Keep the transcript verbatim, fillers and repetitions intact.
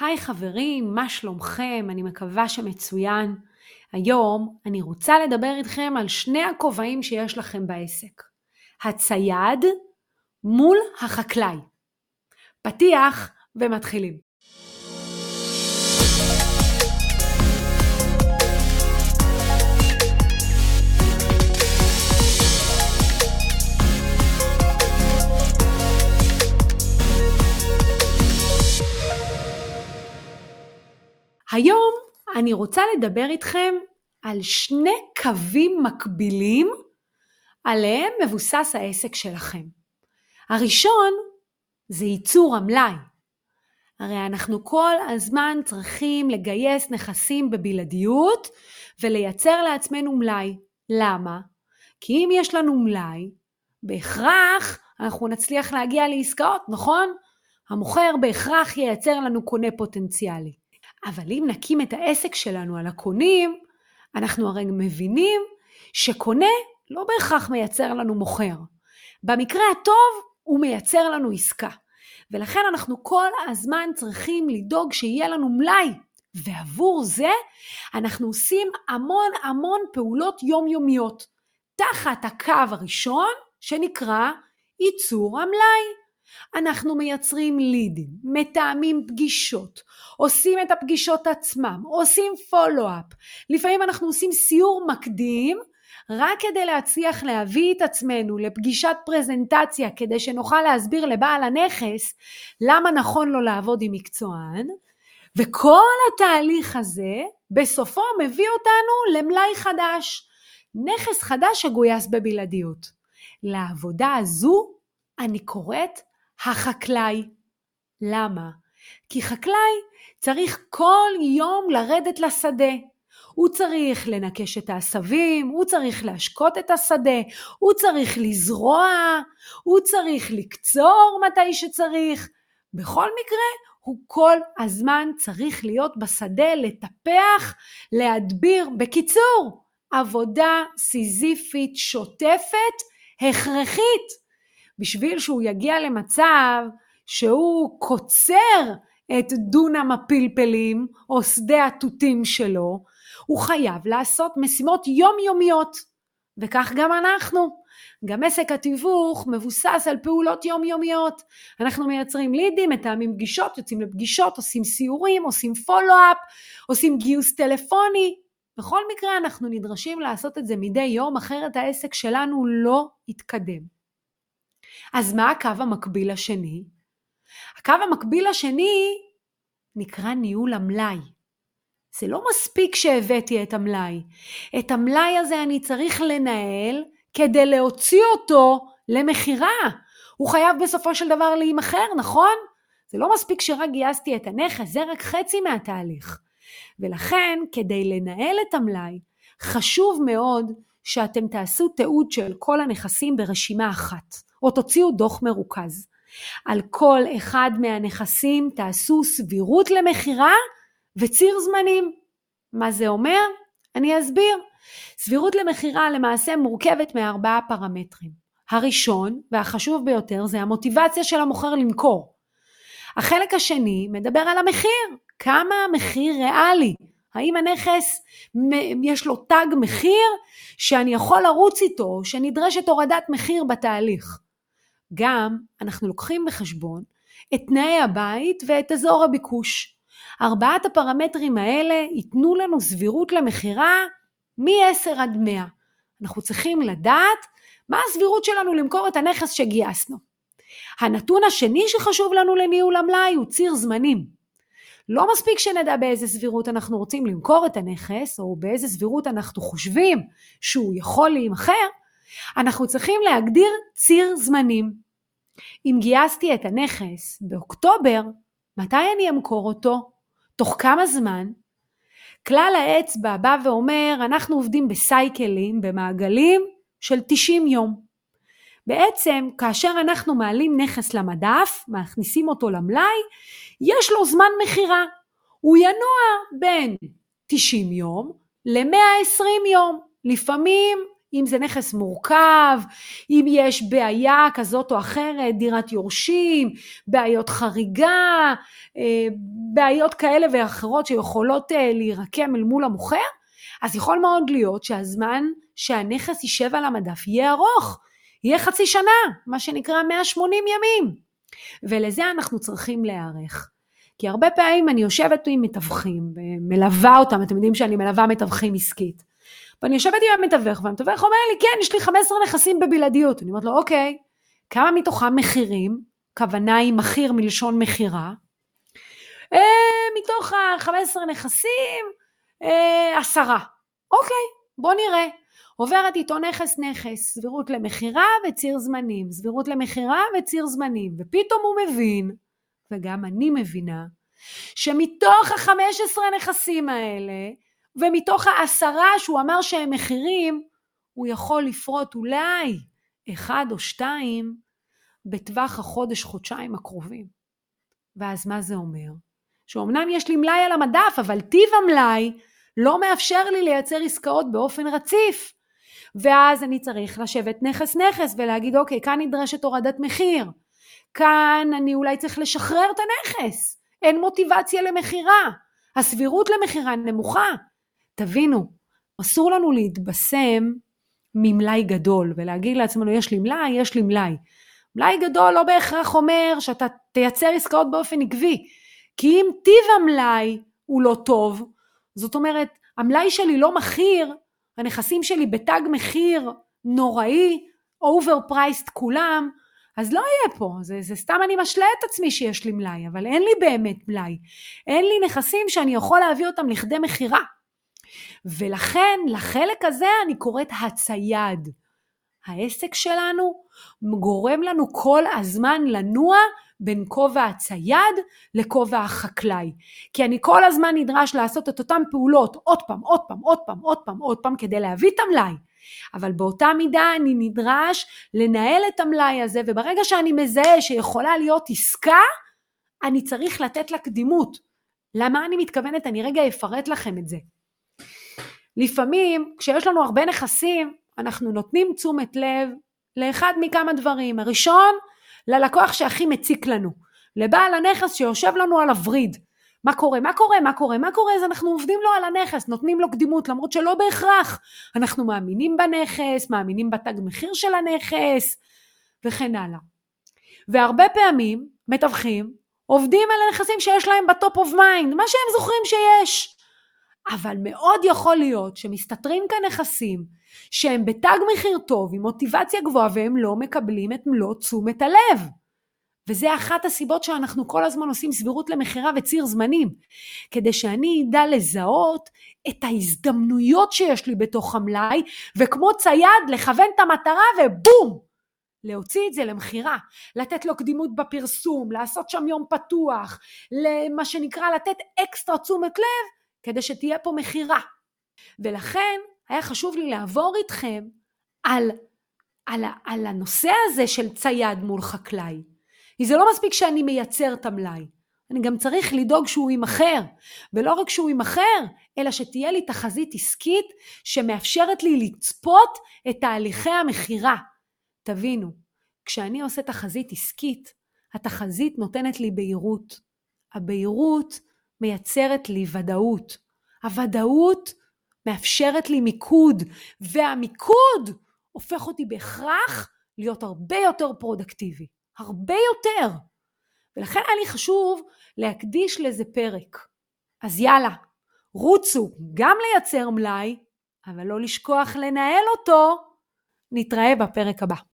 היי חברים, מה שלומכם? אני מקווה שמצוין. היום אני רוצה לדבר איתכם על שני הכובעים שיש לכם בעסק. הצייד מול החקלאי. פתיח ומתחילים. היום אני רוצה לדבר איתכם על שני קווים מקבילים עליהם מבוסס העסק שלכם. הראשון זה ייצור המלאי. הרי אנחנו כל הזמן צריכים לגייס נכסים בבלעדיות ולייצר לעצמנו מלאי. למה? כי אם יש לנו מלאי, בהכרח אנחנו נצליח להגיע לעסקאות, נכון? המוכר בהכרח ייצר לנו קונה פוטנציאלי. אבל אם נקים את העסק שלנו על הקונים, אנחנו הרי מבינים שקונה לא בהכרח מייצר לנו מוכר. במקרה הטוב הוא מייצר לנו עסקה. ולכן אנחנו כל הזמן צריכים לדאוג שיהיה לנו מלאי. ועבור זה אנחנו עושים המון המון פעולות יומיומיות. תחת הקו הראשון שנקרא ייצור המלאי. אנחנו מייצרים לידים, מתאמים פגישות, עושים את הפגישות עצמם, עושים פולו-אפ. לפעמים אנחנו עושים סיור מקדים, רק כדי להצליח להביא את עצמנו לפגישת פרזנטציה, כדי שנוכל להסביר לבעל הנכס למה נכון לו לעבוד עם מקצוען. וכל התהליך הזה בסופו מביא אותנו למלאי חדש, נכס חדש שגויס בבלעדיות. לעבודה הזו אני קוראת החקלאי. למה? כי חקלאי צריך כל יום לרדת לשדה. הוא צריך לנקש את העשבים, הוא צריך להשקות את השדה, הוא צריך לזרוע, הוא צריך לקצור מתי שצריך. בכל מקרה, הוא כל הזמן צריך להיות בשדה, לטפח, להדביר. בקיצור, עבודה סיזיפית, שוטפת, הכרחית. בשביל שהוא יגיע למצב שהוא קוצר את דונם הפלפלים או שדה התותים שלו, הוא חייב לעשות משימות יומיומיות, וכך גם אנחנו. גם עסק התיווך מבוסס על פעולות יומיומיות. אנחנו מייצרים לידים, מתאמים פגישות, יוצאים לפגישות, עושים סיורים, עושים פולו-אפ, עושים גיוס טלפוני. בכל מקרה אנחנו נדרשים לעשות את זה מדי יום, אחרת העסק שלנו לא יתקדם. אז מה הקו המקביל השני? הקו המקביל השני נקרא ניהול המלאי. זה לא מספיק שהבאתי את המלאי. את המלאי הזה אני צריך לנהל כדי להוציא אותו למחירה. הוא חייב בסופו של דבר להימחר, נכון? זה לא מספיק שרק גייסתי את הנכס, זה רק חצי מהתהליך. ולכן כדי לנהל את המלאי חשוב מאוד שאתם תעשו תיעוד של כל הנכסים ברשימה אחת. או תוציאו דוח מרוכז. על כל אחד מהנכסים תעשו סבירות למחירה וציר זמנים. מה זה אומר? אני אסביר. סבירות למחירה למעשה מורכבת מארבעה פרמטרים. הראשון והחשוב ביותר זה המוטיבציה של המוכר למכור. החלק השני מדבר על המחיר. כמה המחיר ריאלי? האם הנכס יש לו תג מחיר שאני יכול לרוץ איתו, שנדרשת הורדת מחיר בתהליך? גם אנחנו לוקחים בחשבון את תנאי הבית ואת אזור הביקוש. ארבעת הפרמטרים האלה ייתנו לנו סבירות למחירה מ-עשר עד מאה. אנחנו צריכים לדעת מה הסבירות שלנו למכור את הנכס שגייסנו. הנתון השני שחשוב לנו לניהול המלאי הוא ציר זמנים. לא מספיק שנדע באיזה סבירות אנחנו רוצים למכור את הנכס, או באיזה סבירות אנחנו חושבים שהוא יכול להימחר, אנחנו צריכים להגדיר ציר זמנים. אם גייסתי את הנכס באוקטובר, מתי אני אמכור אותו? תוך כמה זמן? כלל האצבע בא ואומר, אנחנו עובדים בסייקלים, במעגלים של תשעים יום. בעצם, כאשר אנחנו מעלים נכס למדף, מכניסים אותו למלאי, יש לו זמן מחירה. הוא ינוע בין תשעים יום ל-מאה ועשרים יום. לפעמים אם זה נכס מורכב, אם יש בעיה כזאת או אחרת, דירת יורשים, בעיות חריגה, בעיות כאלה ואחרות שיכולות להירקם אל מול המוכר, אז יכול מאוד להיות שהזמן שהנכס יישב על המדף יהיה ארוך, יהיה חצי שנה, מה שנקרא מאה ושמונים ימים. ולזה אנחנו צריכים להיערך. כי הרבה פעמים אני יושבת עם מתווכים, מלווה אותם, אתם יודעים שאני מלווה מתווכים עסקית. ואני יושבת עם המתווך, והמתווך אומר לי, כן, יש לי חמישה עשר נכסים בבלעדיות. אני אומרת לו, אוקיי, כמה מתוכם מחירים? כוונה היא מחיר מלשון מחירה. אה, מתוך ה-חמישה עשר נכסים, אה, עשרה. אוקיי, בוא נראה. עוברת איתו נכס נכס, סבירות למחירה וציר זמנים, סבירות למחירה וציר זמנים, ופתאום הוא מבין, וגם אני מבינה, שמתוך ה-חמישה עשר נכסים האלה, ומתוך העשרה שהוא אמר שהם מחירים, הוא יכול לפרוט אולי אחד או שתיים, בטווח החודש חודשיים הקרובים. ואז מה זה אומר? שאומנם יש לי מלאי על המדף, אבל טיב המלאי לא מאפשר לי לייצר עסקאות באופן רציף. ואז אני צריך לשבת נכס נכס ולהגיד, אוקיי, כאן נדרשת הורדת מחיר, כאן אני אולי צריך לשחרר את הנכס, אין מוטיבציה למחירה, הסבירות למחירה נמוכה. תבינו, אסור לנו להתבשם ממלאי גדול, ולהגיד לעצמנו, יש לי מלאי, יש לי מלאי. מלאי גדול לא בהכרח אומר שאתה תייצר עסקאות באופן עקבי, כי אם טיב המלאי הוא לא טוב, זאת אומרת, המלאי שלי לא מחיר, הנכסים שלי בתג מחיר נוראי, overpriced כולם, אז לא יהיה פה, זה, זה סתם אני משלה את עצמי שיש לי מלאי, אבל אין לי באמת מלאי, אין לי נכסים שאני יכול להביא אותם לכדי מחירה, ולכן לחלק הזה אני קוראת הצייד, העסק שלנו גורם לנו כל הזמן לנוע בין כובע הצייד לכובע החקלאי, כי אני כל הזמן נדרש לעשות את אותם פעולות, עוד פעם, עוד פעם, עוד פעם, עוד פעם, עוד פעם, כדי להביא את המלאי, אבל באותה מידה אני נדרש לנהל את המלאי הזה, וברגע שאני מזהה שיכולה להיות עסקה, אני צריך לתת לה קדימות. למה אני מתכוונת? אני רגע אפרט לכם את זה. לפעמים, כשיש לנו הרבה נכסים, אנחנו נותנים תשומת לב לאחד מכמה דברים. הראשון, ללקוח שהכי מציק לנו, לבעל הנכס שיושב לנו על הוריד. מה קורה, מה קורה, מה קורה, מה קורה, אז אנחנו עובדים לו על הנכס, נותנים לו קדימות, למרות שלא בהכרח. אנחנו מאמינים בנכס, מאמינים בתג מחיר של הנכס, וכן הלאה. והרבה פעמים, מתווכים, עובדים על הנכסים שיש להם בטופ אוף מיינד, מה שהם זוכרים שיש. אבל מאוד יכול להיות שמסתתרים כאן נכסים, שהם בתג מחיר טוב, עם מוטיבציה גבוהה, והם לא מקבלים את מלוא תשומת הלב. וזה אחת הסיבות שאנחנו כל הזמן עושים סבירות למחירה וציר זמנים, כדי שאני אדע לזהות את ההזדמנויות שיש לי בתוך המלאי, וכמו צייד לכוון את המטרה ובום, להוציא את זה למחירה, לתת לו קדימות בפרסום, לעשות שם יום פתוח, למה שנקרא לתת אקסטרה תשומת לב, כדי שתהיה פה מחירה. ולכן היה חשוב לי לעבור איתכם על, על, על הנושא הזה של צייד מול חקלאי. כי זה לא מספיק שאני מייצר את המלאי, אני גם צריך לדאוג שהוא ימחר, ולא רק שהוא ימחר, אלא שתהיה לי תחזית עסקית שמאפשרת לי לצפות את תהליכי המחירה. תבינו, כשאני עושה תחזית עסקית, התחזית נותנת לי בהירות, הבהירות מייצרת לי ודאות, הוודאות מאפשרת לי מיקוד, והמיקוד הופך אותי בהכרח להיות הרבה יותר פרודקטיבי. הרבה יותר, ולכן היה לי חשוב להקדיש לזה פרק. אז יאללה, רוצו גם לייצר מלאי, אבל לא לשכוח לנהל אותו. נתראה בפרק הבא.